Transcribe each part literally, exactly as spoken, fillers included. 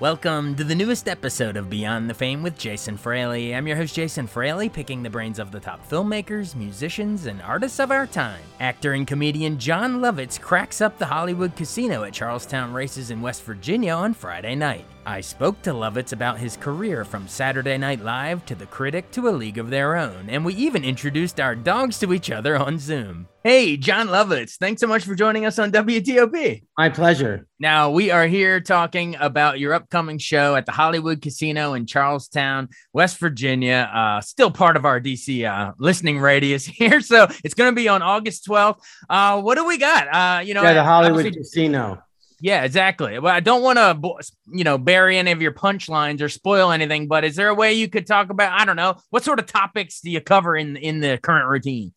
Welcome to the newest episode of Beyond the Fame with Jason Fraley. I'm your host, Jason Fraley, picking the brains of the top filmmakers, musicians, and artists of our time. Actor and comedian Jon Lovitz cracks up the Hollywood Casino at Charlestown Races in West Virginia on Friday night. I spoke to Lovitz about his career from Saturday Night Live to The Critic to A League of Their Own, and we even introduced our dogs to each other on Zoom. Hey, Jon Lovitz, thanks so much for joining us on W T O P. My pleasure. Now, we are here talking about your upcoming show at the Hollywood Casino in Charlestown, West Virginia, uh, still part of our D C uh, listening radius here. So it's going to be on August twelfth. Uh, what do we got? Uh, you know, yeah, the Hollywood obviously- Casino. Yeah, exactly. Well, I don't want to, you know, bury any of your punchlines or spoil anything, but is there a way you could talk about, I don't know, what sort of topics do you cover in, in the current routine?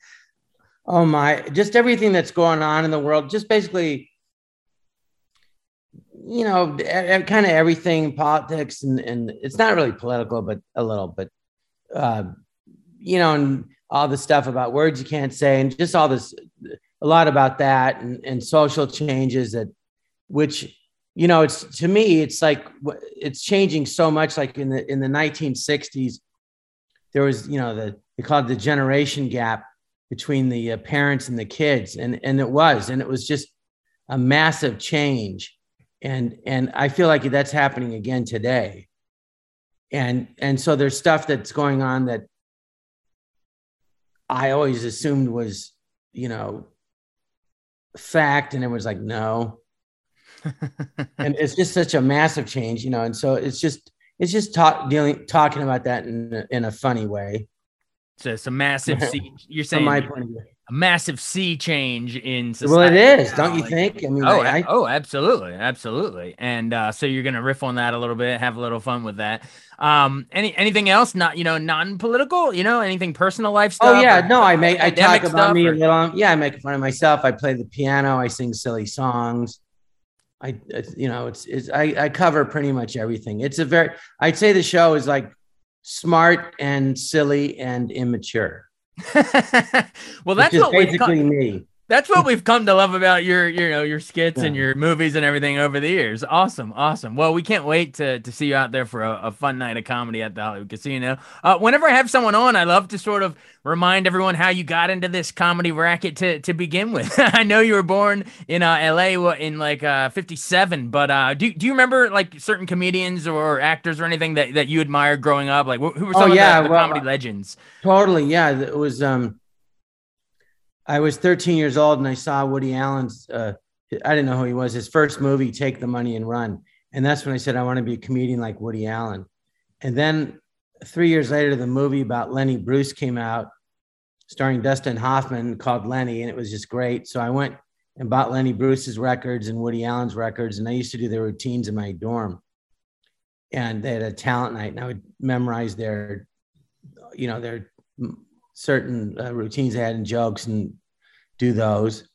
Oh my, just everything that's going on in the world, just basically, you know, kind of everything, politics, and, and it's not really political, but a little, but, uh, you know, and all the stuff about words you can't say, and just all this, a lot about that, and, and social changes that, which, you know, it's, to me, it's like, it's changing so much. Like in the, in the nineteen sixties, there was, you know, the, they called it the generation gap between the parents and the kids. And, and it was, and it was just a massive change. And, and I feel like that's happening again today. And, and so there's stuff that's going on that I always assumed was, you know, fact. And it was like, no. And it's just such a massive change, you know, and so it's just it's just talk, dealing, talking about that in a, in a funny way. So it's a massive sea, you're saying, from my point of view, a massive sea change in society. Well, it is, don't you think? I mean, oh, I, I, oh, absolutely, absolutely. And uh, so you're going to riff on that a little bit, have a little fun with that. Um, any anything else? Not you know, non-political. You know, anything personal life stuff? Oh yeah, or, no, I make I talk about me or, a little. Yeah, I make fun of myself. I play the piano. I sing silly songs. I, you know, it's, it's, I, I cover pretty much everything. It's a very, I'd say the show is like smart and silly and immature. Well, that's what basically come, me. That's what we've come to love about your, you know, your skits yeah. and your movies and everything over the years. Awesome. Awesome. Well, we can't wait to, to see you out there for a, a fun night of comedy at the Hollywood Casino. Uh, whenever I have someone on, I love to sort of remind everyone how you got into this comedy racket to, to begin with. I know you were born in uh, L A in like uh, fifty-seven, but uh, do, do you remember like certain comedians or actors or anything that, that you admired growing up? Like who were some oh, yeah, of the, the well, comedy legends? Totally. Yeah. It was, um, I was thirteen years old and I saw Woody Allen's, uh, I didn't know who he was, his first movie, Take the Money and Run. And that's when I said, I want to be a comedian like Woody Allen. And then three years later, the movie about Lenny Bruce came out starring Dustin Hoffman called Lenny, and it was just great. So I went and bought Lenny Bruce's records and Woody Allen's records, and I used to do their routines in my dorm. And they had a talent night, and I would memorize their, you know, their certain uh, routines they had and jokes and do those.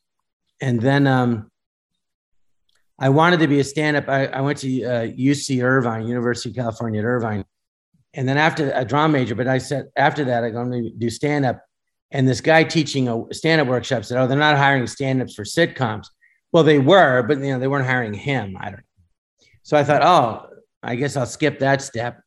And then um, I wanted to be a stand-up. I, I went to uh, U C Irvine, University of California at Irvine. And then after a drama major, but I said, after that, I go, I'm going to do stand-up. And this guy teaching a stand-up workshop said, oh, they're not hiring stand-ups for sitcoms. Well, they were, but you know, they weren't hiring him. I don't know. So I thought, oh, I guess I'll skip that step.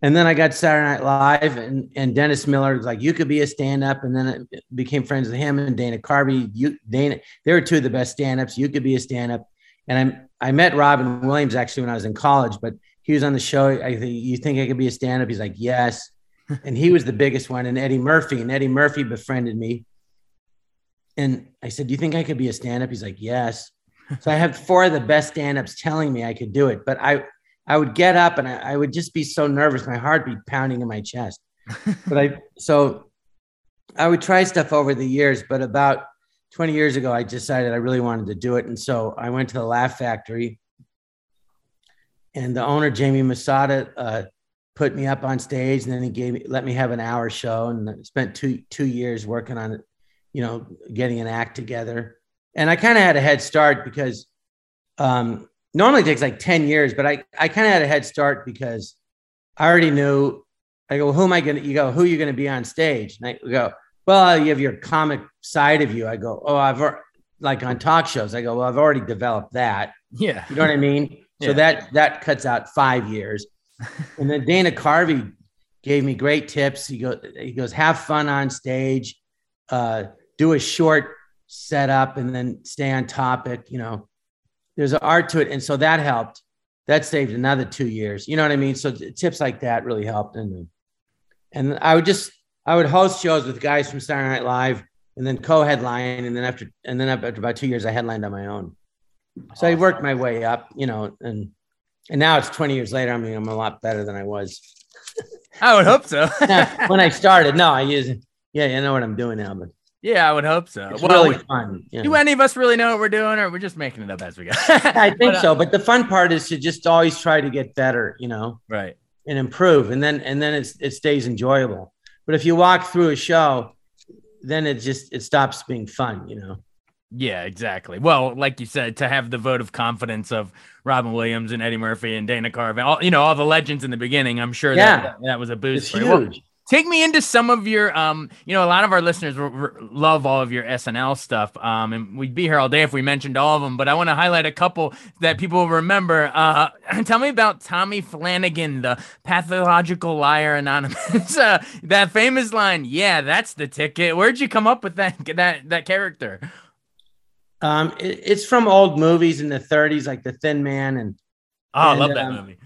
And then I got Saturday Night Live, and, and Dennis Miller was like, you could be a stand-up. And then I became friends with him and Dana Carvey. You, Dana, they were two of the best stand-ups. You could be a stand-up. And I I met Robin Williams actually when I was in college, but he was on the show. I think, you think I could be a stand-up? He's like, yes. And he was the biggest one. And Eddie Murphy and Eddie Murphy befriended me. And I said, do you think I could be a stand-up? He's like, yes. So I had four of the best stand-ups telling me I could do it. But I I would get up and I, I would just be so nervous. My heart would be pounding in my chest. But I so I would try stuff over the years. But about twenty years ago, I decided I really wanted to do it. And so I went to the Laugh Factory. And the owner, Jamie Masada, uh, put me up on stage. And then he gave me, let me have an hour show. And I spent two two years working on it, you know, getting an act together. And I kind of had a head start because um, normally it takes like ten years, but I, I kind of had a head start because I already knew. I go, well, who am I going to, you go, who are you going to be on stage? And I go, well, you have your comic side of you. I go, oh, I've like on talk shows. I go, well, I've already developed that. Yeah. You know what I mean? So yeah. that, that cuts out five years. And then Dana Carvey gave me great tips. He goes, he goes, have fun on stage, uh, do a short set up and then stay on topic, you know, there's an art to it. And so that helped. That saved another two years. You know what I mean? So t- tips like that really helped. And, and I would just, I would host shows with guys from Saturday Night Live and then co-headline. And then after, and then after about two years, I headlined on my own. So awesome. I worked my way up, you know, and, and now it's twenty years later. I mean, I'm a lot better than I was. I would hope so. When I started, no, I use yeah, you know what I'm doing now, but yeah, I would hope so. It's well, really fun. Yeah. Do any of us really know what we're doing, or we're just making it up as we go? I think but, uh, so. But the fun part is to just always try to get better, you know, right, and improve, and then and then it's, it stays enjoyable. But if you walk through a show, then it just it stops being fun, you know. Yeah, exactly. Well, like you said, to have the vote of confidence of Robin Williams and Eddie Murphy and Dana Carvey, all, you know, all the legends in the beginning. I'm sure yeah. that, that that was a boost. It's for huge. Take me into some of your, um, you know, a lot of our listeners r- r- love all of your S N L stuff, um, and we'd be here all day if we mentioned all of them, but I want to highlight a couple that people will remember. Uh, tell me about Tommy Flanagan, the Pathological Liar Anonymous, uh, that famous line, yeah, that's the ticket. Where'd you come up with that that, that character? Um, it, it's from old movies in the thirties, like The Thin Man. and Oh, and, I love that um, movie.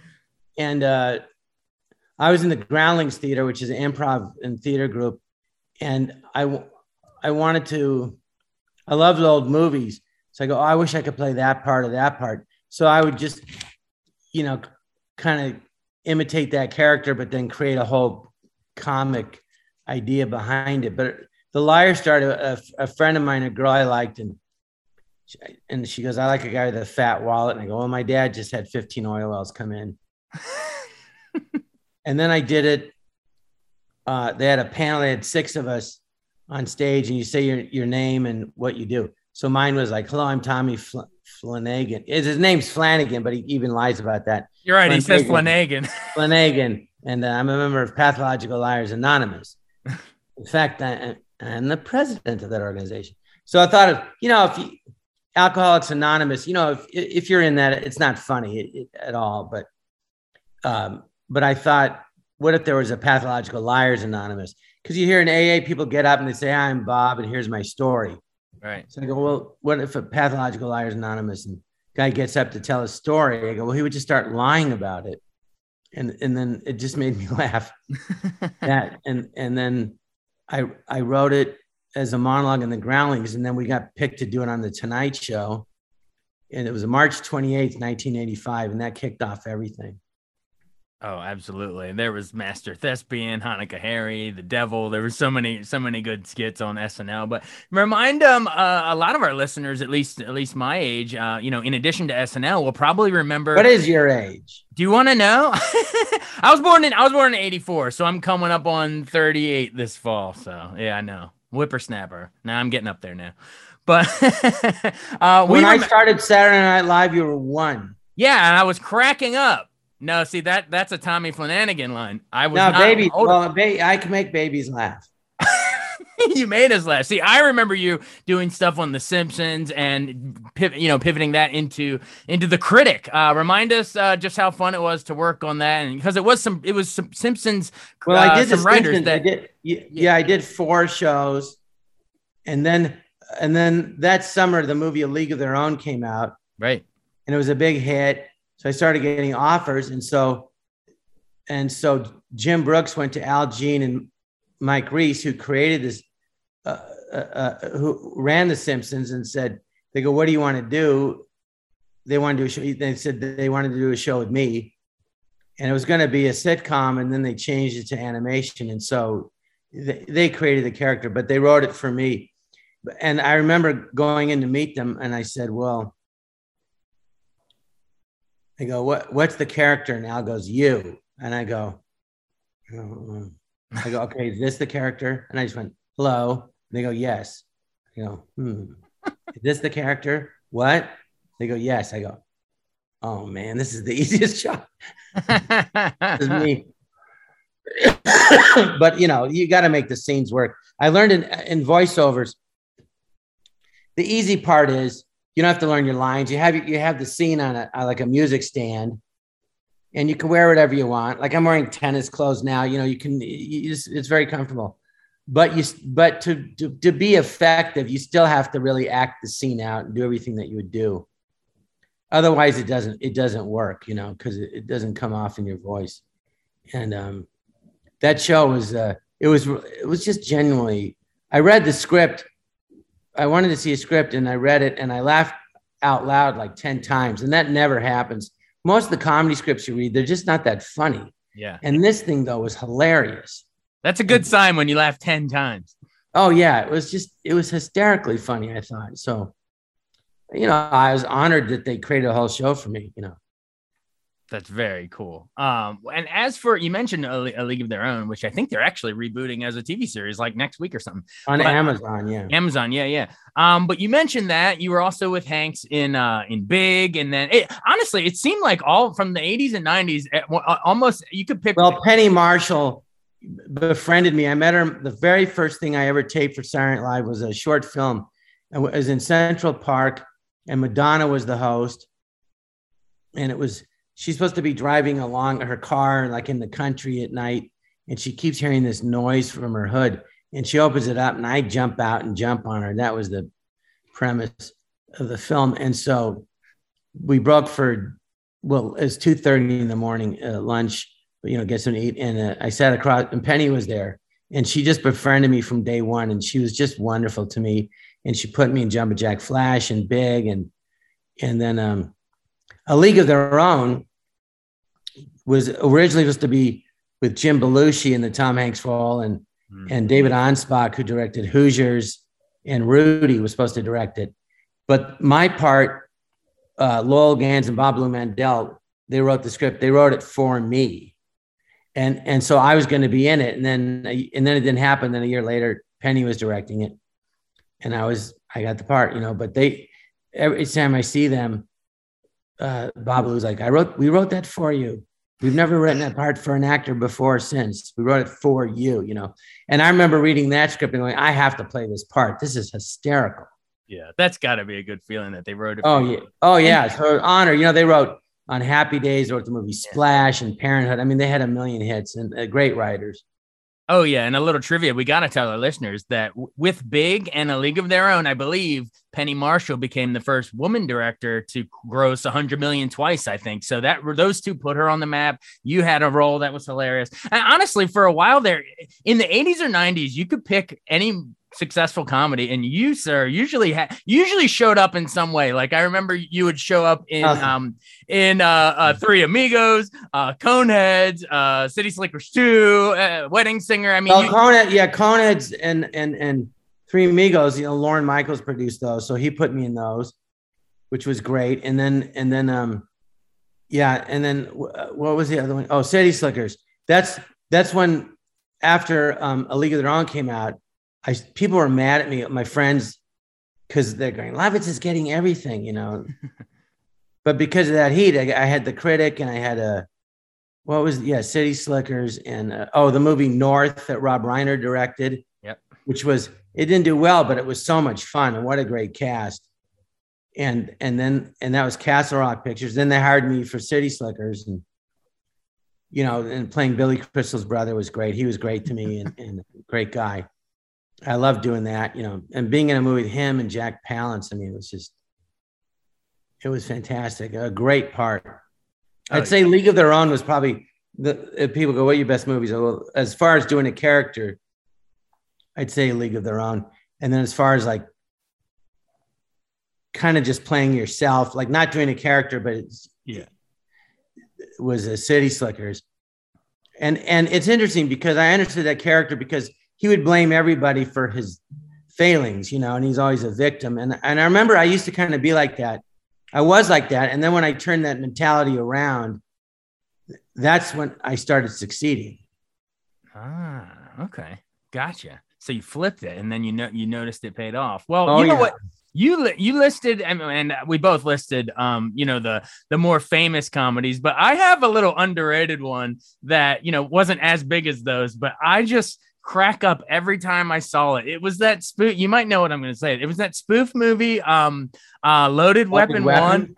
And, uh, I was in the Groundlings Theater, which is an improv and theater group. And I, I wanted to, I loved old movies. So I go, oh, I wish I could play that part or that part. So I would just, you know, kind of imitate that character, but then create a whole comic idea behind it. But the liar started, a, a friend of mine, a girl I liked, and she, and she goes, I like a guy with a fat wallet. And I go, well, my dad just had fifteen oil wells come in. And then I did it. Uh, they had a panel. They had six of us on stage, and you say your, your name and what you do. So mine was like, hello, I'm Tommy Fl- Flanagan. His name's Flanagan, but he even lies about that. You're right. Flanagan. He says Flanagan. Flanagan. And uh, I'm a member of Pathological Liars Anonymous. In fact, I, I'm the president of that organization. So I thought of, you know, if you, Alcoholics Anonymous, you know, if if you're in that, it's not funny at all, but, um, But I thought, what if there was a Pathological Liars Anonymous? Because you hear in A A, people get up and they say, hi, I'm Bob, and here's my story. Right. So I go, well, what if a Pathological Liars Anonymous and guy gets up to tell his story? I go, well, he would just start lying about it. And and then it just made me laugh. that and and then I I wrote it as a monologue in the Groundlings, and then we got picked to do it on the Tonight Show. And it was March twenty-eighth, nineteen eighty-five, and that kicked off everything. Oh, absolutely. And there was Master Thespian, Hanukkah Harry, The Devil. There were so many, so many good skits on S N L. But remind um, uh, a lot of our listeners, at least at least my age, uh, you know, in addition to S N L, will probably remember. What is your age? Do you want to know? I was born in I was born in eighty-four, so I'm coming up on thirty-eight this fall. So yeah, I know. Whippersnapper. Now I'm getting up there now. But uh, when we I rem- started Saturday Night Live, you were one. Yeah, and I was cracking up. No, see that that's a Tommy Flanagan line. I was no, not baby. Well, ba- I can make babies laugh. You made us laugh. See, I remember you doing stuff on The Simpsons and piv- you know pivoting that into into The Critic. Uh, remind us uh, just how fun it was to work on that, and because it was some it was some Simpsons. Well, uh, I did some the writers Simpsons. That I did, yeah, yeah, I did four shows, and then and then that summer the movie A League of Their Own came out, right, and it was a big hit. So I started getting offers, and so and so Jim Brooks went to Al Jean and Mike Reiss, who created this uh, uh, uh, who ran The Simpsons and said, they go, what do you want to do? They wanted to do a show. They said they wanted to do a show with me, and it was going to be a sitcom, and then they changed it to animation. And so they, they created the character, but they wrote it for me. And I remember going in to meet them, and I said, well, I go, what, what's the character? And Al goes, you. And I go, oh. I go, okay, is this the character? And I just went, hello. And they go, yes. I go, hmm. Is this the character? What? They go, yes. I go, oh man, this is the easiest job. This is me. But you know, you got to make the scenes work. I learned in, in voiceovers, the easy part is you don't have to learn your lines. You have you have the scene on a on like a music stand, and you can wear whatever you want. Like I'm wearing tennis clothes now. You know, you can. You just, it's very comfortable. But you but to, to to be effective, you still have to really act the scene out and do everything that you would do. Otherwise, it doesn't it doesn't work, you know, because it, it doesn't come off in your voice. And um, that show was uh, it was it was just genuinely. I read the script. I wanted to see a script, and I read it, and I laughed out loud like ten times, and that never happens. Most of the comedy scripts you read, they're just not that funny. Yeah. And this thing though was hilarious. That's a good sign when you laugh ten times. Oh yeah, it was just it was hysterically funny, I thought. So, you know, I was honored that they created a whole show for me. You know, that's very cool. Um, and as for you mentioned a, a League of Their Own, which I think they're actually rebooting as a T V series like next week or something on but, Amazon. Yeah, Amazon. Yeah, yeah. Um, but you mentioned that you were also with Hanks in uh, in Big, and then it, honestly, it seemed like all from the eighties and nineties, almost you could pick. Well, Penny Marshall befriended me. I met her. The very first thing I ever taped for Saturday Night Live was a short film. It was in Central Park, and Madonna was the host. And it was, she's supposed to be driving along her car, like in the country at night. And she keeps hearing this noise from her hood, and she opens it up, and I jump out and jump on her. And that was the premise of the film. And so we broke for, well, it's two thirty in the morning, uh, lunch, you know, get something to eat. And uh, I sat across, and Penny was there, and she just befriended me from day one. And she was just wonderful to me. And she put me in Jumbo Jack Flash and Big, and and then um, A League of Their Own was originally supposed to be with Jim Belushi and the Tom Hanks role, and mm. and David Ansbach, who directed Hoosiers and Rudy, was supposed to direct it. But my part, uh, Lowell Gans and Bob Lou Mandel, they wrote the script. They wrote it for me, and and so I was going to be in it. And then and then it didn't happen. Then a year later, Penny was directing it. And I was, I got the part, you know, but they, every time I see them, uh, Bob Lou's like, I wrote, we wrote that for you. We've never written that part for an actor before or since. We wrote it for you, you know? And I remember reading that script and going, I have to play this part. This is hysterical. Yeah. That's gotta be a good feeling that they wrote it. Oh yeah. Oh yeah. So honor, you know, they wrote on Happy Days, they wrote the movie Splash and Parenthood. I mean, they had a million hits and uh, great writers. Oh, yeah. And a little trivia. We got to tell our listeners that w- with Big and A League of Their Own, I believe Penny Marshall became the first woman director to gross one hundred million twice, I think. So that those two put her on the map. You had a role that was hilarious. And honestly, for a while there in the eighties or nineties, you could pick any successful comedy, and you, sir, usually ha- usually showed up in some way. Like I remember you would show up in awesome. um in uh, uh Three Amigos, uh Coneheads, uh City Slickers two, uh, Wedding Singer. I mean, well, you- Conehead, yeah, Coneheads and and and Three Amigos. You know, Lauren Michaels produced those, so he put me in those, which was great. And then and then um yeah, and then what was the other one? Oh, City Slickers. That's that's when after um A League of Their Own came out. I, people were mad at me, my friends, because they're going, Lovitz is getting everything, you know. But because of that heat, I, I had The Critic, and I had a, what was, yeah, City Slickers, and, uh, oh, the movie North that Rob Reiner directed, yep. Which was, it didn't do well, but it was so much fun, and what a great cast. And and then, and that was Castle Rock Pictures. Then they hired me for City Slickers, and, you know, and playing Billy Crystal's brother was great. He was great to me, and, and a great guy. I love doing that, you know, and being in a movie with him and Jack Palance. I mean, it was just, it was fantastic. A great part. Oh, I'd say yeah. League of Their Own was probably the, if people go, what are your best movies? Well, as far as doing a character, I'd say League of Their Own. And then as far as like kind of just playing yourself, like not doing a character, but it's, yeah, it was a City Slickers. And, and it's interesting because I understood that character because he would blame everybody for his failings, you know, and he's always a victim. And, and I remember I used to kind of be like that. I was like that. And then when I turned that mentality around, that's when I started succeeding. Ah, okay. Gotcha. So you flipped it and then you know, you noticed it paid off. Well, oh, you know yeah. what? You li- you listed, and, and we both listed, um, you know, the the more famous comedies, but I have a little underrated one that, you know, wasn't as big as those, but I just crack up every time I saw it. It was that spoof. You might know what I'm going to say. It was that spoof movie, um, uh, Loaded Weapon one.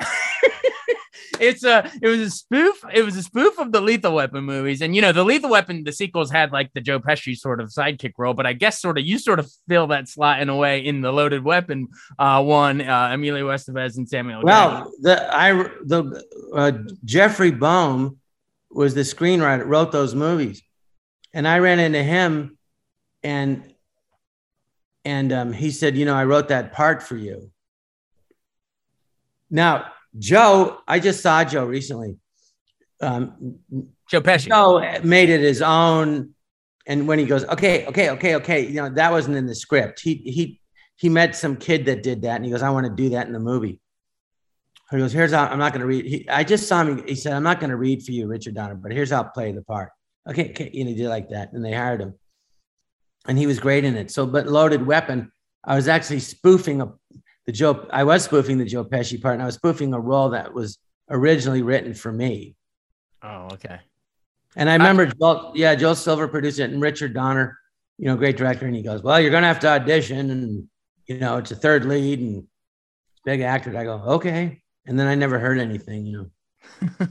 It's a, it was a spoof. It was a spoof of the Lethal Weapon movies. And, you know, the Lethal Weapon, the sequels had like the Joe Pesci sort of sidekick role, but I guess sort of, you sort of fill that slot in a way in the Loaded Weapon uh, one, uh, Emilio Estevez and Samuel. Well, the, I, the, uh, Jeffrey Boehm was the screenwriter, wrote those movies. And I ran into him and, and um, he said, you know, I wrote that part for you. Now, Joe, I just saw Joe recently. Um, Joe Pesci. Joe made it his own, and when he goes, okay, okay, okay, okay, you know that wasn't in the script. He he he met some kid that did that, and he goes, I want to do that in the movie. He goes, here's how I'm not going to read. He, I just saw him. He said, I'm not going to read for you, Richard Donner, but here's how I'll play the part. Okay, okay, you know, he did like that, and they hired him, and he was great in it. So, but Loaded Weapon, I was actually spoofing a. The Joe, I was spoofing the Joe Pesci part, and I was spoofing a role that was originally written for me. Oh, okay. And I remember, I, Joel, yeah, Joel Silver produced it, and Richard Donner, you know, great director, and he goes, "Well, you're going to have to audition, and you know, it's a third lead and big actor." And I go, "Okay," and then I never heard anything, you know.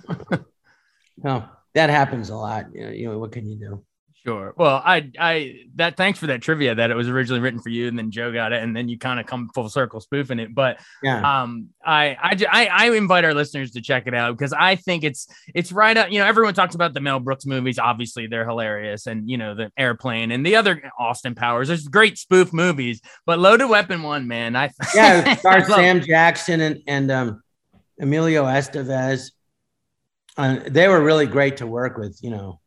No, that happens a lot. You know, you know, what can you do? Sure. Well, I, I, that, thanks for that trivia that it was originally written for you and then Joe got it and then you kind of come full circle spoofing it. But, yeah. um, I, I, I, I invite our listeners to check it out because I think it's, it's right up, you know, everyone talks about the Mel Brooks movies. Obviously they're hilarious. And, you know, the Airplane and the other Austin Powers, there's great spoof movies, but Loaded Weapon one, man. I, yeah, it stars Sam Jackson and, and, um, Emilio Estevez. Uh, they were really great to work with, you know.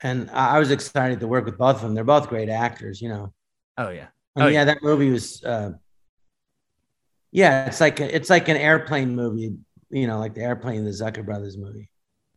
And I was excited to work with both of them. They're both great actors, you know. Oh yeah. Oh, and yeah, yeah. That movie was, uh, yeah, it's like a, it's like an Airplane movie, you know, like the Airplane, the Zucker Brothers movie.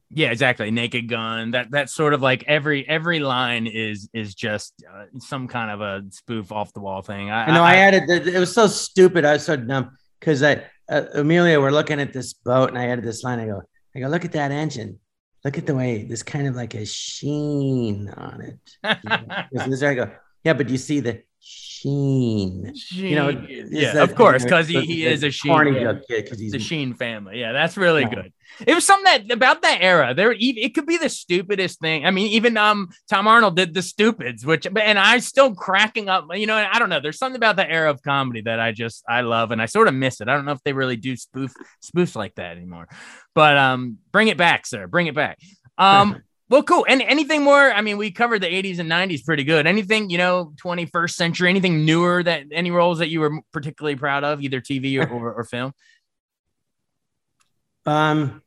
Yeah, exactly. Naked Gun. That that's sort of like every every line is is just uh, some kind of a spoof off the wall thing. I, I know. I, I added the, it was so stupid. I was so dumb because I uh, Amelia were looking at this boat, and I added this line. I go, I go, look at that engine. Look at the way there's kind of like a sheen on it. You know? I go, yeah, but you see the sheen. sheen. You know, yeah, that, of course, because you know, he, he is a sheen. Yeah. Kid, he's the Sheen family. Yeah, that's really yeah. good. It was something that about that era. There, it could be the stupidest thing. I mean, even um, Tom Arnold did The Stupids, which, and I'm still cracking up. You know, I don't know. There's something about the era of comedy that I just I love, and I sort of miss it. I don't know if they really do spoof spoofs like that anymore. But um, bring it back, sir. Bring it back. Um, well, cool. And anything more? I mean, we covered the eighties and nineties pretty good. Anything, you know, twenty-first century? Anything newer that any roles that you were particularly proud of, either T V or, or, or film? Um,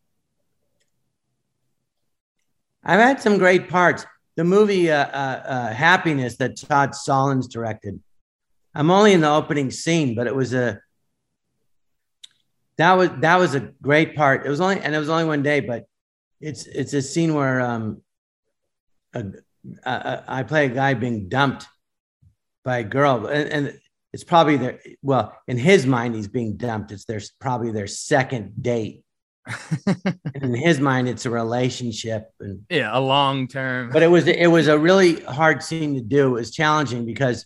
I've had some great parts. The movie uh, uh, uh, Happiness that Todd Solondz directed. I'm only in the opening scene, but it was a that was that was a great part. It was only and it was only one day, but it's it's a scene where um, a, a, a, I play a guy being dumped by a girl, and, and it's probably their well in his mind he's being dumped. It's their probably their second date. In his mind, it's a relationship, and yeah, a long term. But it was it was a really hard scene to do. It was challenging because,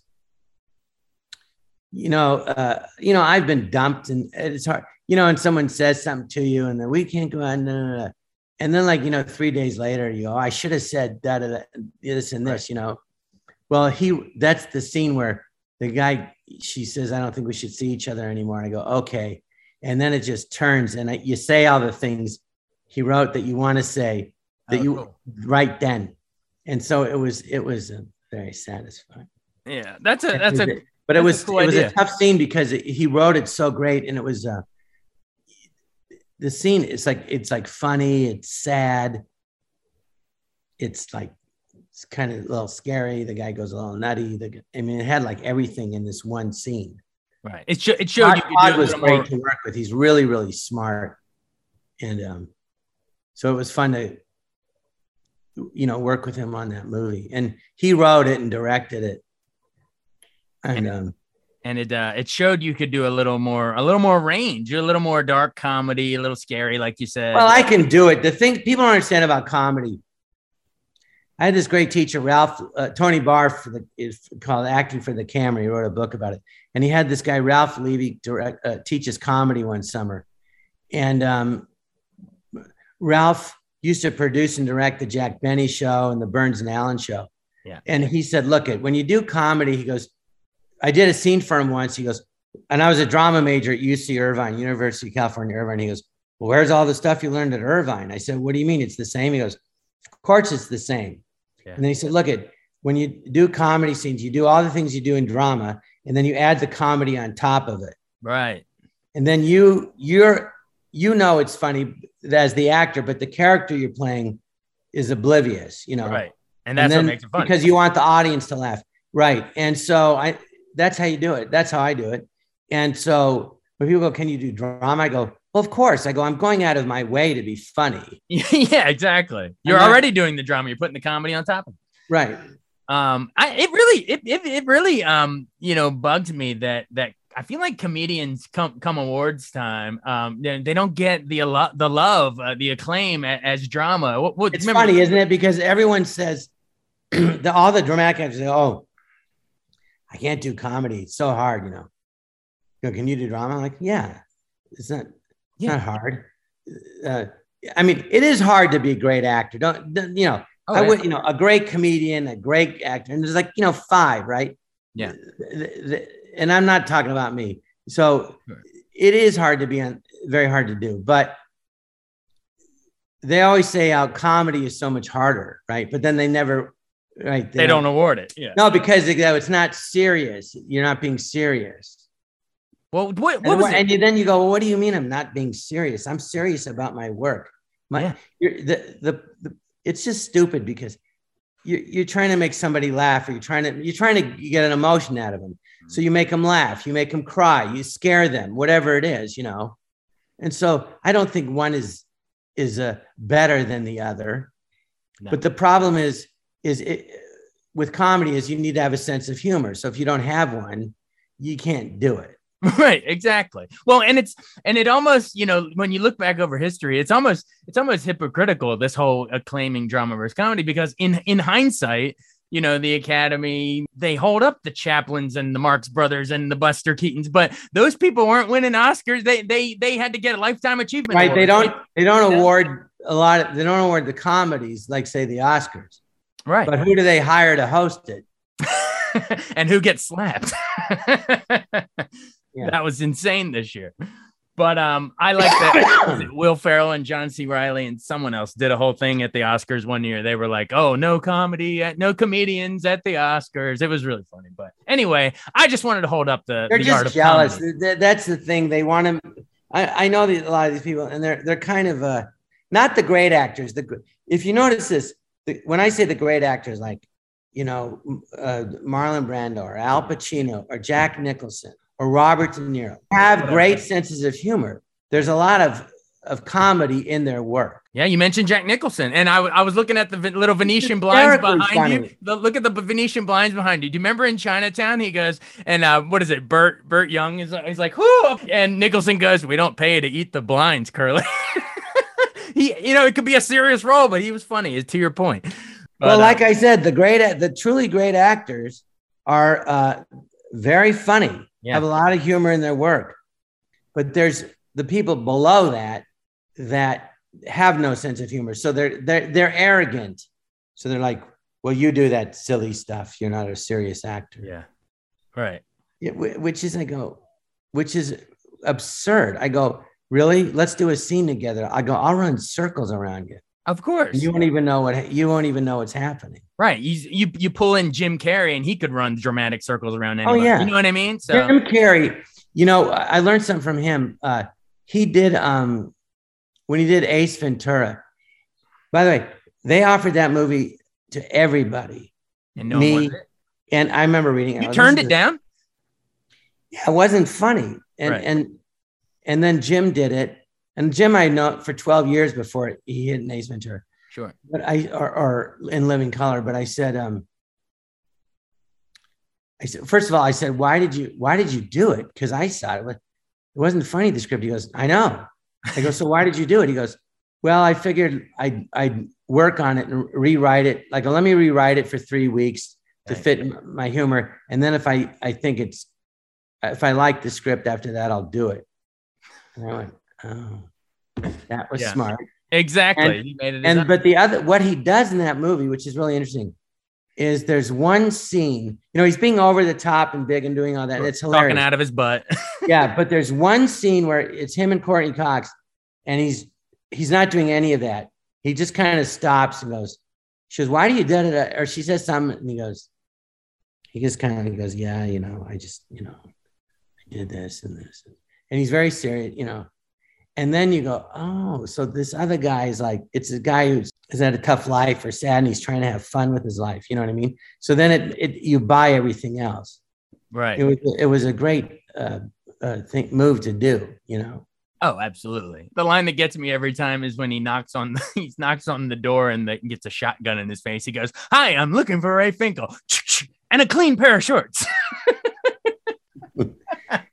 you know, uh, you know, I've been dumped, and it's hard, you know. And someone says something to you, and then we can't go out, no, no, no. And then, like, you know, three days later, you go, I should have said that, this, and this, you know. Well, he that's the scene where the guy she says, I don't think we should see each other anymore. And I go, okay. And then it just turns, and I, you say all the things he wrote that you want to say that oh, you cool. right then, and so it was. It was very satisfying. Yeah, that's a that's a But That's it was a cool it was idea. a tough scene because it, he wrote it so great, and it was uh, the scene. It's like it's like funny, it's sad, it's like it's kind of a little scary. The guy goes a little nutty. The, I mean, it had like everything in this one scene. Right. It, sh- it showed. Todd, you Todd was great more. to work with. He's really really smart, and um, so it was fun to you know work with him on that movie. And he wrote it and directed it. And, and, um, and it uh, it showed you could do a little more, a little more range. You're a little more dark comedy, a little scary, like you said. Well, I can do it. The thing people don't understand about comedy. I had this great teacher, Ralph uh, Tony Barr, for the, is called Acting for the Camera. He wrote a book about it, and he had this guy Ralph Levy direct, uh, teaches comedy one summer, and um, Ralph used to produce and direct the Jack Benny Show and the Burns and Allen Show. Yeah, and he said, "Look, it when you do comedy," he goes. I did a scene for him once. He goes, and I was a drama major at U C Irvine, University of California, Irvine. He goes, well, where's all the stuff you learned at Irvine? I said, what do you mean? It's the same. He goes, of course it's the same. Yeah. And then he said, look at when you do comedy scenes, you do all the things you do in drama, and then you add the comedy on top of it. Right. And then you, you're, you know, it's funny as the actor, but the character you're playing is oblivious, you know? Right. And that's and then, what makes it funny. Because you want the audience to laugh. Right. And so I, That's how you do it. That's how I do it. And so when people go, can you do drama? I go, well, of course. I go, I'm going out of my way to be funny. Yeah, exactly. You're then, already doing the drama. You're putting the comedy on top of it. Right. Um, I, it really, it, it, it really, um, you know, bugged me that, that I feel like comedians come, come awards time. Um, they, they don't get the, alo- the love, uh, the acclaim as, as drama. What, what, it's remember- funny, isn't it? Because everyone says the, all the dramatic actors say, oh, I can't do comedy. It's so hard, you know. You know, can you do drama? I'm like, yeah, it's not, it's yeah. not hard. Uh, I mean, it is hard to be a great actor. Don't, don't you know? Oh, I yeah. would, you know, a great comedian, a great actor, and there's like, you know, five, right? Yeah. And I'm not talking about me. So sure. It is hard to be on, very hard to do. But they always say how comedy is so much harder, right? But then they never. Right. They, they don't award it. Yeah. No, because it, it's not serious. You're not being serious. Well, what, what and, was and it? You, then you go, well, what do you mean I'm not being serious? I'm serious about my work. My, yeah. you're, the, the, the, it's just stupid because you're, you're trying to make somebody laugh or you're trying to, you're trying to you get an emotion out of them. Mm-hmm. So you make them laugh, you make them cry, you scare them, whatever it is, you know? And so I don't think one is, is uh, better than the other, no. But the problem is, is it with comedy is you need to have a sense of humor. So if you don't have one, you can't do it. Right. Exactly. Well, and it's, and it almost, you know, when you look back over history, it's almost, it's almost hypocritical, this whole acclaiming drama versus comedy, because in, in hindsight, you know, the Academy, they hold up the Chaplins and the Marx Brothers and the Buster Keatons, but those people weren't winning Oscars. They, they, they had to get a lifetime achievement. Right. Award. They don't, they don't yeah. award a lot of, they don't award the comedies, like say the Oscars. Right. But who do they hire to host it? And who gets slapped? Yeah. That was insane this year. But um, I like that Will Ferrell and John C. Reilly and someone else did a whole thing at the Oscars one year. They were like, oh, no comedy, at, no comedians at the Oscars. It was really funny. But anyway, I just wanted to hold up the, they're the art of jealous. Comedy. They're jealous. That's the thing. They want to. I, I know the, a lot of these people, and they're they're kind of uh, not the great actors. The If you notice this, when I say the great actors, like, you know, uh, Marlon Brando or Al Pacino or Jack Nicholson or Robert De Niro, have great senses of humor. There's a lot of, of comedy in their work. Yeah, you mentioned Jack Nicholson. And I, w- I was looking at the v- little Venetian blinds behind funny. you. The, look at the Venetian blinds behind you. Do you remember in Chinatown? He goes, and uh, what is it? Burt Burt Young is he's like, whoo! And Nicholson goes, we don't pay to eat the blinds, Curly. He, you know, it could be a serious role, but he was funny, to your point. But, well, like uh, I said, the great, the truly great actors are uh, very funny, yeah. have a lot of humor in their work. But there's the people below that that have no sense of humor. So they're, they're, they're arrogant. So they're like, well, you do that silly stuff. You're not a serious actor. Yeah. Right. It, which is, I go, which is absurd. I go, really? Let's do a scene together. I go, I'll run circles around you. Of course. And you won't even know what you won't even know what's happening. Right. You you you pull in Jim Carrey and he could run dramatic circles around anybody. Oh, yeah. You know what I mean? So Jim Carrey, you know, I learned something from him. Uh, he did um when he did Ace Ventura. By the way, they offered that movie to everybody. And no me, one wanted it. And I remember reading it. You turned it down? Yeah, it wasn't funny. And right. and and then Jim did it. And Jim, I know for twelve years before it, he hit an Ace Ventura. Sure. But I or, or in Living Color. But I said, um, I said, first of all, I said, why did you why did you do it? Because I saw it. It wasn't funny, the script. He goes, I know. I go, so why did you do it? He goes, well, I figured I'd I'd work on it and rewrite it. Like, let me rewrite it for three weeks to right. fit my humor. And then if I I think it's if I like the script after that, I'll do it. And I went, oh, that was yeah. smart. Exactly. And, he made it and but the other, what he does in that movie, which is really interesting, is there's one scene, you know, he's being over the top and big and doing all that. Sure. And it's hilarious. Talking out of his butt. Yeah. But there's one scene where it's him and Courtney Cox and he's, he's not doing any of that. He just kind of stops and goes, she goes, why do you do that? Or she says something and he goes, he just kind of he goes, yeah, you know, I just, you know, I did this and this. And he's very serious, you know. And then you go, oh, so this other guy is like, it's a guy who's has had a tough life or sad and he's trying to have fun with his life. You know what I mean? So then it, it you buy everything else. Right. It was, it was a great uh, uh, thing, move to do, you know? Oh, absolutely. The line that gets me every time is when he knocks on the, he knocks on the door and the, gets a shotgun in his face. He goes, hi, I'm looking for Ray Finkel and a clean pair of shorts.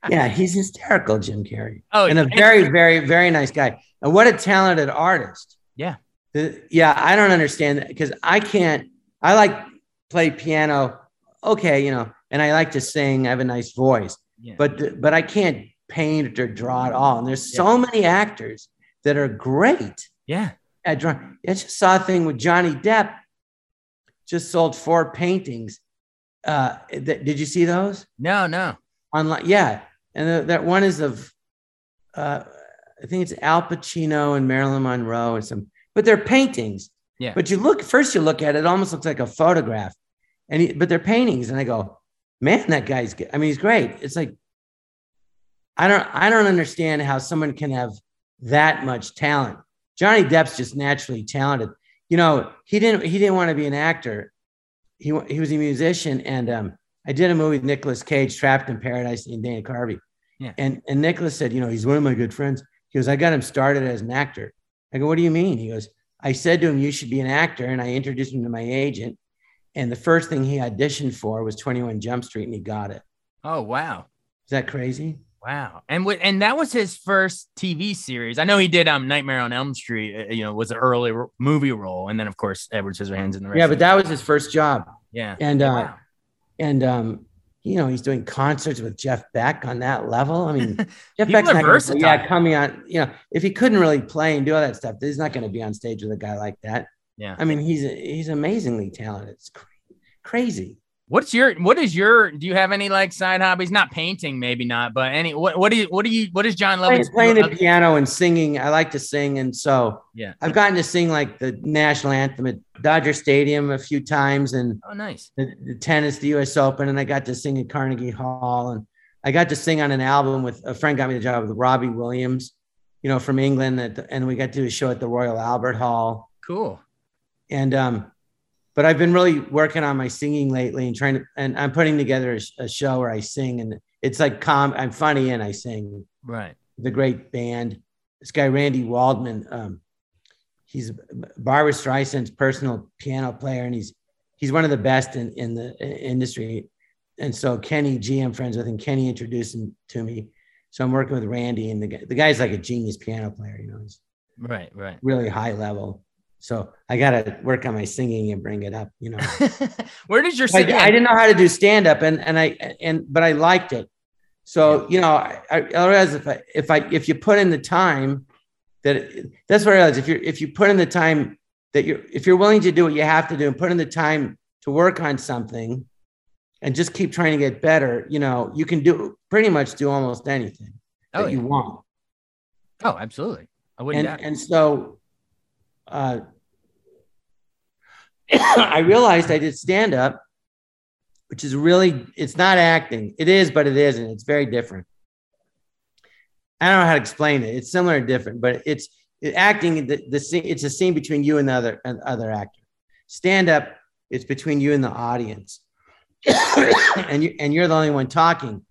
Yeah, he's hysterical, Jim Carrey. Oh, and a very, very, very nice guy. And what a talented artist. Yeah. The, yeah, I don't understand that because I can't, I like play piano. Okay, you know, and I like to sing. I have a nice voice, yeah. but but I can't paint or draw at all. And there's yeah. so many actors that are great. Yeah. At drawing. I just saw a thing with Johnny Depp, just sold four paintings. Uh, th- did you see those? No, no. Online, yeah. And the, that one is of, uh, I think it's Al Pacino and Marilyn Monroe and some, but they're paintings. Yeah. But you look, first you look at it, it almost looks like a photograph. And he, but they're paintings. And I go, man, that guy's good. I mean, he's great. It's like, I don't, I don't understand how someone can have that much talent. Johnny Depp's just naturally talented. You know, he didn't, he didn't want to be an actor. He, he was a musician. And, um, I did a movie with Nicolas Cage, Trapped in Paradise, and Dana Carvey. Yeah. And and Nicolas said, you know, he's one of my good friends. He goes, I got him started as an actor. I go, what do you mean? He goes, I said to him, you should be an actor. And I introduced him to my agent. And the first thing he auditioned for was twenty-one Jump Street, and he got it. Oh, wow. Is that crazy? Wow. And w- and that was his first T V series. I know he did um, Nightmare on Elm Street, uh, you know, was an early ro- movie role. And then, of course, Edward Scissorhands in the rest. Yeah, but that was his first job. Yeah. And, uh, wow. And, um, you know, he's doing concerts with Jeff Beck on that level. I mean, Jeff Beck's not gonna say, yeah, coming on, you know, if he couldn't really play and do all that stuff, he's not going to be on stage with a guy like that. Yeah. I mean, he's, he's amazingly talented. It's cra- crazy. What's your, what is your, do you have any like side hobbies? Not painting, maybe not, but any, what, what do you, what do you, what is Jon Lovitz? Playing the piano and singing. I like to sing. And so yeah, I've gotten to sing like the national anthem at Dodger Stadium a few times and oh, nice. the, the tennis, the U S Open. And I got to sing at Carnegie Hall and I got to sing on an album with a friend got me the job with Robbie Williams, you know, from England. At the, and we got to do a show at the Royal Albert Hall. Cool. And, um, but I've been really working on my singing lately and trying to, and I'm putting together a, a show where I sing and it's like calm. I'm funny and I sing. Right. The great band. This guy, Randy Waldman, um, he's Barbra Streisand's personal piano player. And he's, he's one of the best in, in the industry. And so Kenny G, I'm friends with, and Kenny introduced him to me. So I'm working with Randy and the guy, the guy's like a genius piano player, you know, he's right, right. really high level. So I got to work on my singing and bring it up, you know. Where does your singing? I, I didn't know how to do stand up and, and I, and, but I liked it. So, yeah. you know, I, I realized if I, if I, if you put in the time that it, that's what I realized. If you're, if you put in the time that you're, if you're willing to do what you have to do and put in the time to work on something and just keep trying to get better, you know, you can do pretty much do almost anything oh, that yeah. you want. Oh, absolutely. I wouldn't. And, and so, uh, I realized I did stand up, which is really, it's not acting. It is, but it isn't. It's very different. I don't know how to explain it. It's similar and different, but it's it, acting. The, the scene, it's a scene between you and the other, and other actor. Stand up, it's between you and the audience. and, you, and you're the only one talking.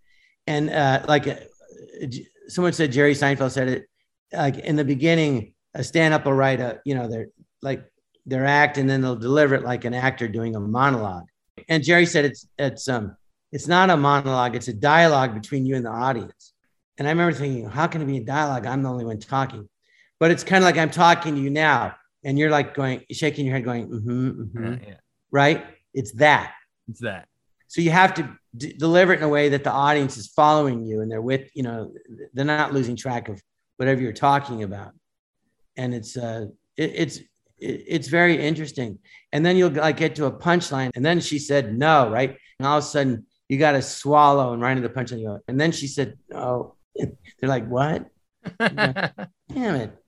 And uh, like a, a, someone said, Jerry Seinfeld said it, like in the beginning, a stand up will write a, you know, they're like their act, and then they'll deliver it like an actor doing a monologue. And Jerry said, it's, it's, um, it's not a monologue. It's a dialogue between you and the audience. And I remember thinking, how can it be a dialogue? I'm the only one talking, but it's kind of like I'm talking to you now. And you're like going, shaking your head going, mm-hmm, mm-hmm. Yeah, yeah. Right. It's that. It's that. So you have to d- deliver it in a way that the audience is following you and they're with, you know, they're not losing track of whatever you're talking about. And it's, uh, it, it's, it's very interesting. And then you'll like get to a punchline. And then she said, no. Right. And all of a sudden you got to swallow and right into the punchline. You go, and then she said, oh, they're like, what? Like, damn it.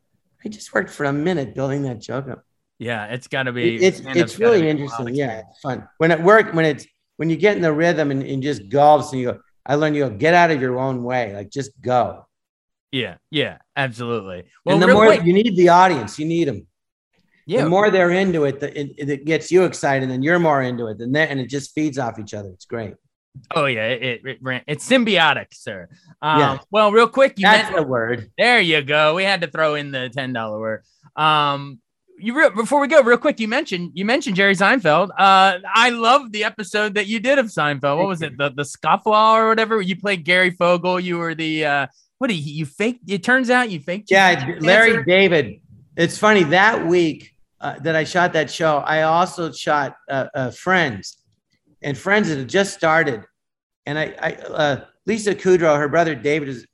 I just worked for a minute building that joke up. Yeah. It's gotta be, it, it's, it's really interesting. Yeah. It's fun when it work, when it's, when you get in the rhythm and, and just golfs and you go, I learned you go, get out of your own way. Like just go. Yeah. Yeah, absolutely. Well, and the more quick. You need the audience, you need them. Yeah. The more they're into it, the, it, it gets you excited, and then you're more into it, and then and it just feeds off each other. It's great. Oh yeah, it, it, it it's symbiotic, sir. Um, yeah. Well, real quick, you that's meant, the word. There you go. We had to throw in the ten dollar word. Um, you re- before we go, real quick, you mentioned you mentioned Jerry Seinfeld. Uh, I love the episode that you did of Seinfeld. What was it? The the scofflaw or whatever. You played Gary Fogle. You were the uh, what? You, you faked. It turns out you faked. Yeah, you Larry answer. David. It's funny that week. Uh, that I shot that show. I also shot uh, uh, Friends, and Friends had just started. And I, I uh, Lisa Kudrow, her brother David, is.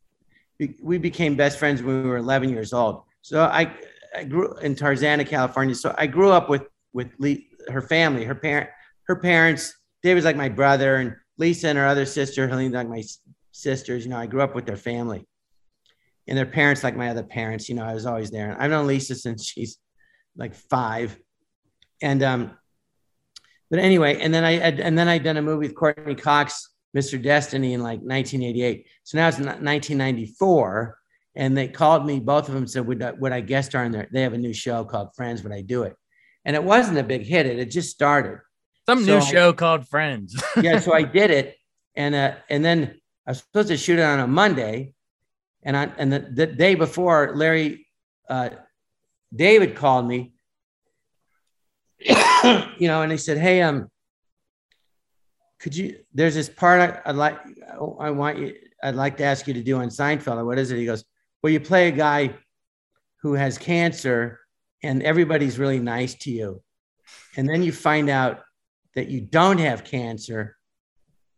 We became best friends when we were eleven years old. So I, I grew in Tarzana, California. So I grew up with with Lee, her family, her parent, her parents. David's like my brother, and Lisa and her other sister, Helene's like my sisters. You know, I grew up with their family, and their parents like my other parents. You know, I was always there. And I've known Lisa since she's like five. And, um, but anyway, and then I, and then I'd done a movie with Courtney Cox, Mister Destiny, in like nineteen eighty-eight. So now it's nineteen ninety-four. And they called me, both of them said, would I, would I guest star in there? They have a new show called Friends. Would I do it? And it wasn't a big hit. It had just started. Some so new I, show called Friends. Yeah. So I did it. And, uh, and then I was supposed to shoot it on a Monday. And on, and the, the day before, Larry, uh, David called me, you know, and he said, "Hey, um, could you? There's this part I, I'd like, I want you, I'd like to ask you to do on Seinfeld. What is it?" He goes, "Well, you play a guy who has cancer, and everybody's really nice to you, and then you find out that you don't have cancer,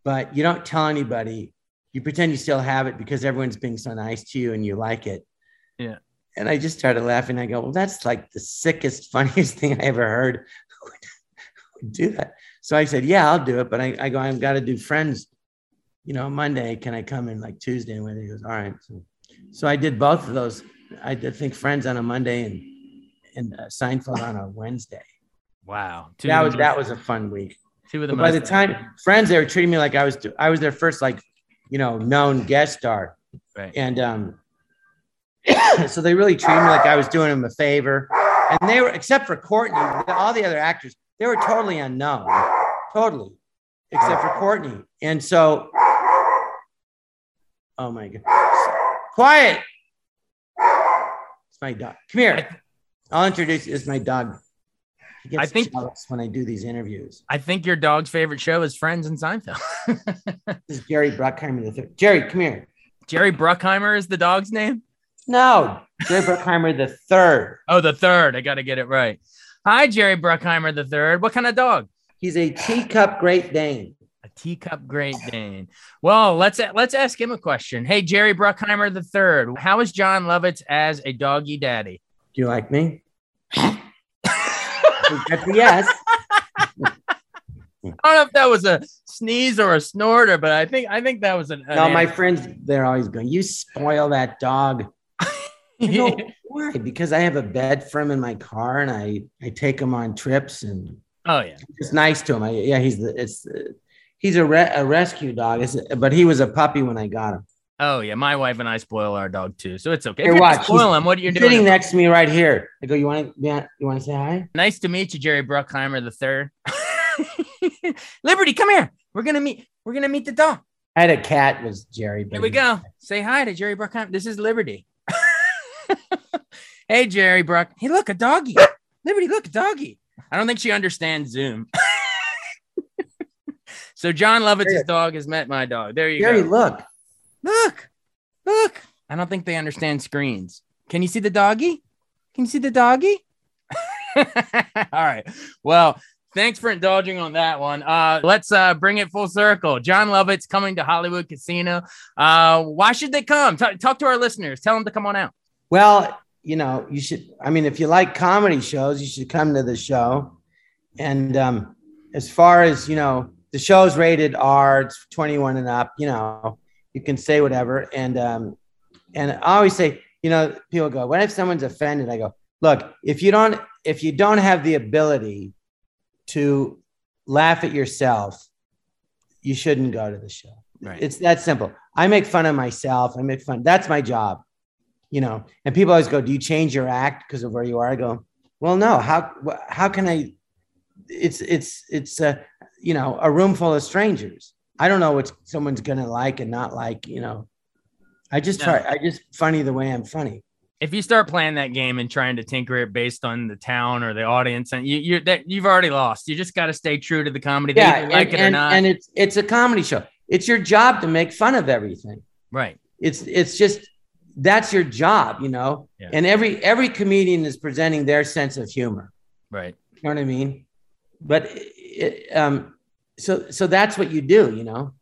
but you don't tell anybody. You pretend you still have it because everyone's being so nice to you, and you like it." Yeah. And I just started laughing. I go, well, that's like the sickest, funniest thing I ever heard. Who would do that? So I said, yeah, I'll do it. But I, I go, I've got to do Friends, you know, Monday. Can I come in like Tuesday? And Wednesday? He goes, all right. So, so I did both of those. I did think Friends on a Monday and, and uh, Seinfeld on a Wednesday. Wow. Two that was, most, that was a fun week. Two of the by the time Friends, they were treating me like I was, I was their first, like, you know, known guest star. Right. And, um, so they really treated me like I was doing them a favor, and they were, except for Courtney, all the other actors, they were totally unknown, totally, except for Courtney. And so, oh my God, quiet! It's my dog. Come here. I'll introduce you. It's my dog. He gets I think when I do these interviews, I think your dog's favorite show is Friends and Seinfeld. This is Jerry Bruckheimer the third. Jerry, come here. Jerry Bruckheimer is the dog's name. No, Jerry Bruckheimer the third. Oh, the third. I got to get it right. Hi, Jerry Bruckheimer the third. What kind of dog? He's a teacup Great Dane. A teacup Great Dane. Well, let's let's ask him a question. Hey, Jerry Bruckheimer the third. How is Jon Lovitz as a doggy daddy? Do you like me? Yes. I don't know if that was a sneeze or a snorter, but I think I think that was an. an no, my friends, they're always going, you spoil that dog. I go, why? Because I have a bed for him in my car, and I, I take him on trips, and Oh yeah, it's nice to him. I, yeah, he's it's he's a re- a rescue dog. It's, but he was a puppy when I got him. Oh yeah, my wife and I spoil our dog too, so it's okay. Hey, if watch, you spoil him. What are you doing? Sitting next to me right here. I go. You want to? You want to say hi? Nice to meet you, Jerry Bruckheimer the third. Liberty, come here. We're gonna meet. We're gonna meet the dog. I had a cat. Was Jerry? Here we go. Say hi to Jerry Bruckheimer. This is Liberty. Hey Jerry Bruck. Hey, look, a doggy. Liberty, look, a doggy. I don't think she understands Zoom. So Jon Lovitz's dog has met my dog. There you Jerry, go. Look. Look. Look. I don't think they understand screens. Can you see the doggy? Can you see the doggy? All right. Well, thanks for indulging on that one. Uh, let's uh, bring it full circle. Jon Lovitz coming to Hollywood Casino. Uh, why should they come? Talk, talk to our listeners. Tell them to come on out. Well, you know, you should, I mean, if you like comedy shows, you should come to the show. And um, as far as, you know, the show's rated R, it's twenty-one and up, you know, you can say whatever. And, um, and I always say, you know, people go, what if someone's offended? I go, look, if you don't, if you don't have the ability to laugh at yourself, you shouldn't go to the show. Right. It's that simple. I make fun of myself. I make fun. That's my job. You know, and people always go, do you change your act because of where you are? I go, well, no, how, how can I, it's, it's, it's, uh, you know, a room full of strangers. I don't know what someone's going to like and not like, you know, I just no. try, I just funny the way I'm funny. If you start playing that game and trying to tinker it based on the town or the audience, and you, you're that you've already lost, you just got to stay true to the comedy. Yeah, that you like and, it or and, not. And it's, it's a comedy show. It's your job to make fun of everything. Right. It's, it's just, that's your job, you know, yeah. And every every comedian is presenting their sense of humor. Right. You know what I mean? But it, um, so so that's what you do, you know.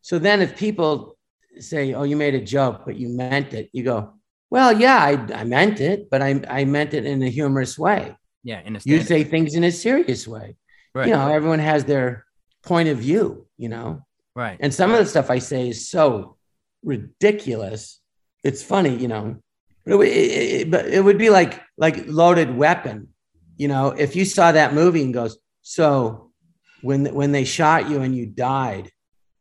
So then if people say, oh, you made a joke, but you meant it. You go, well, yeah, I, I meant it, but I, I meant it in a humorous way. Yeah. In a you say things in a serious way. Right. You know, everyone has their point of view, you know. Right. And some right. of the stuff I say is so ridiculous. It's funny, you know, but it, it, it would be like like Loaded Weapon. You know, if you saw that movie and goes, so when when they shot you and you died,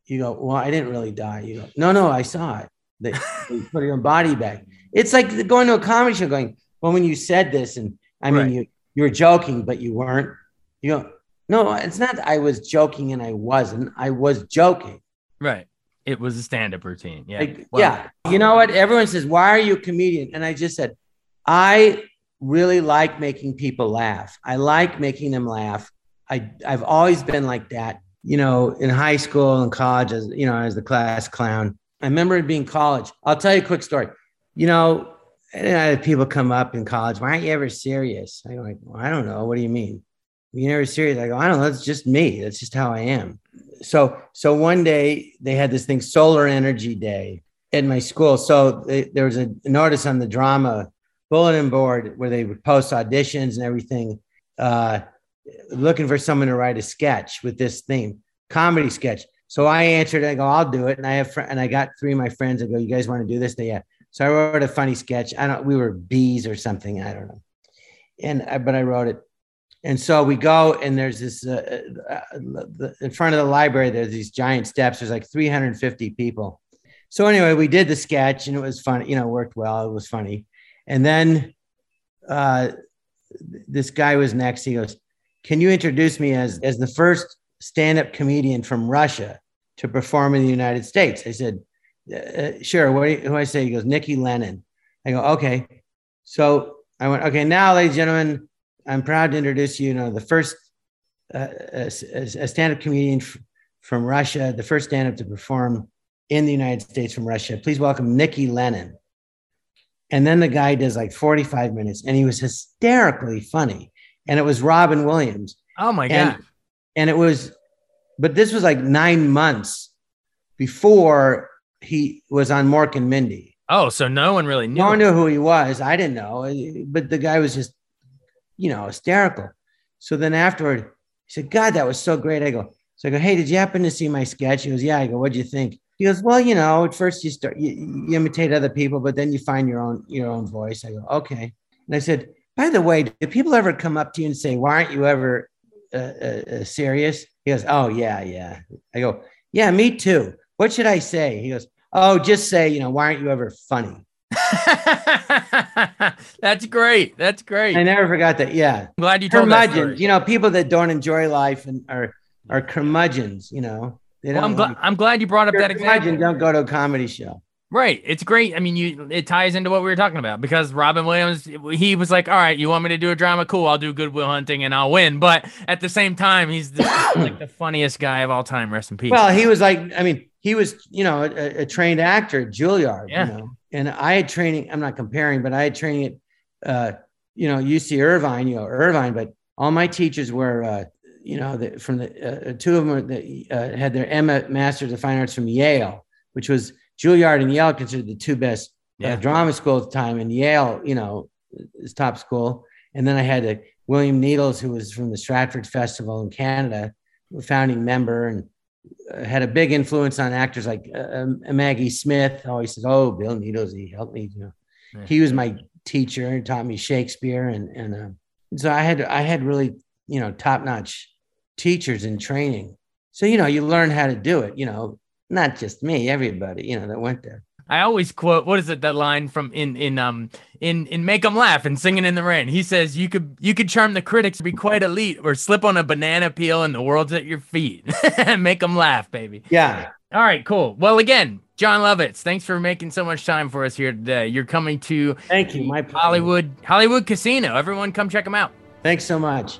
you go, well, I didn't really die. You go, no, no, I saw it. They, they put your body back. It's like going to a comedy show going, well, when you said this and I mean, right. you you were joking, but you weren't. You go, no, it's not. I was joking and I wasn't. I was joking. Right. It was a stand-up routine. Yeah. Like, well, yeah. You know what? Everyone says, why are you a comedian? And I just said, I really like making people laugh. I like making them laugh. I, I've always been like that. You know, in high school and college, as you know, I was the class clown. I remember being in college. I'll tell you a quick story. You know, and I had people come up in college, why aren't you ever serious? I go, like, well, I don't know. What do you mean? You're never serious. I go, I don't know. It's just me. That's just how I am. So, so one day they had this thing, solar energy day at my school. So they, there was a notice on the drama bulletin board where they would post auditions and everything, uh, looking for someone to write a sketch with this theme, comedy sketch. So I answered, I go, I'll do it. And I have, fr- and I got three of my friends. I go, you guys want to do this? They, yeah. So I wrote a funny sketch. I don't, we were bees or something. I don't know. And I, but I wrote it. And so we go, and there's this uh, uh, in front of the library. There's these giant steps. There's like three hundred fifty people. So anyway, we did the sketch, and it was fun. You know, worked well. It was funny. And then uh, this guy was next. He goes, "Can you introduce me as as the first stand-up comedian from Russia to perform in the United States?" I said, uh, "Sure." What do you, who I say? He goes, "Nikki Lennon." I go, "Okay." So I went, "Okay, now, ladies and gentlemen, I'm proud to introduce you, you know, the first uh, a, a stand-up comedian f- from Russia, the first stand-up to perform in the United States from Russia. Please welcome Nikki Lennon." And then the guy does like forty-five minutes, and he was hysterically funny. And it was Robin Williams. Oh, my God. And, and it was, but this was like nine months before he was on Mork and Mindy. Oh, so no one really knew. No one knew who he was. I didn't know. But the guy was just, you know, hysterical. So then afterward, he said, "God, that was so great." I go, so I go, "Hey, did you happen to see my sketch?" He goes, "Yeah." I go, "What'd you think?" He goes, "Well, you know, at first you start, you, you imitate other people, but then you find your own, your own voice." I go, "Okay." And I said, "By the way, do people ever come up to you and say, why aren't you ever uh, uh, serious? He goes, oh, yeah, yeah. I go, yeah, me too. What should I say? He goes, oh, just say, you know, why aren't you ever funny? That's great. That's great. I never forgot that. Yeah. I'm glad you told that story. You know, people that don't enjoy life and are are curmudgeons, you know. They don't well, I'm, gl- like, I'm glad you brought up that example. Don't go to a comedy show. Right. It's great. I mean, you it ties into what we were talking about because Robin Williams, he was like, all right, you want me to do a drama? Cool. I'll do Good Will Hunting and I'll win. But at the same time, he's the, like the funniest guy of all time. Rest in peace. Well, he was like, I mean, he was, you know, a, a trained actor at Juilliard, yeah. you know, and I had training. I'm not comparing, but I had training at, uh, you know, U C Irvine, you know, Irvine, but all my teachers were, uh, you know, the, from the, uh, two of them were the, uh, had their Emma Masters of Fine Arts from Yale, which was, Juilliard and Yale considered the two best yeah. uh, drama schools at the time. And Yale, you know, is top school. And then I had a William Needles, who was from the Stratford Festival in Canada, founding member, and uh, had a big influence on actors like uh, uh, Maggie Smith. Always says, oh, Bill Needles, he helped me. You know, yeah. He was my teacher and taught me Shakespeare. And and uh, so I had I had really, you know, top-notch teachers in training. So, you know, you learn how to do it, you know. Not just me, everybody, you know, that went there. I always quote, what is it, that line from in in um in in Make 'Em Laugh and Singing in the Rain. He says, you could you could charm the critics, be quite elite, or slip on a banana peel and the world's at your feet. Make them laugh, baby. Yeah. All right, cool. Well, again, Jon Lovitz, thanks for making so much time for us here today. You're coming to Thank you, my Hollywood Hollywood Casino. Everyone, come check them out. Thanks so much.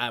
I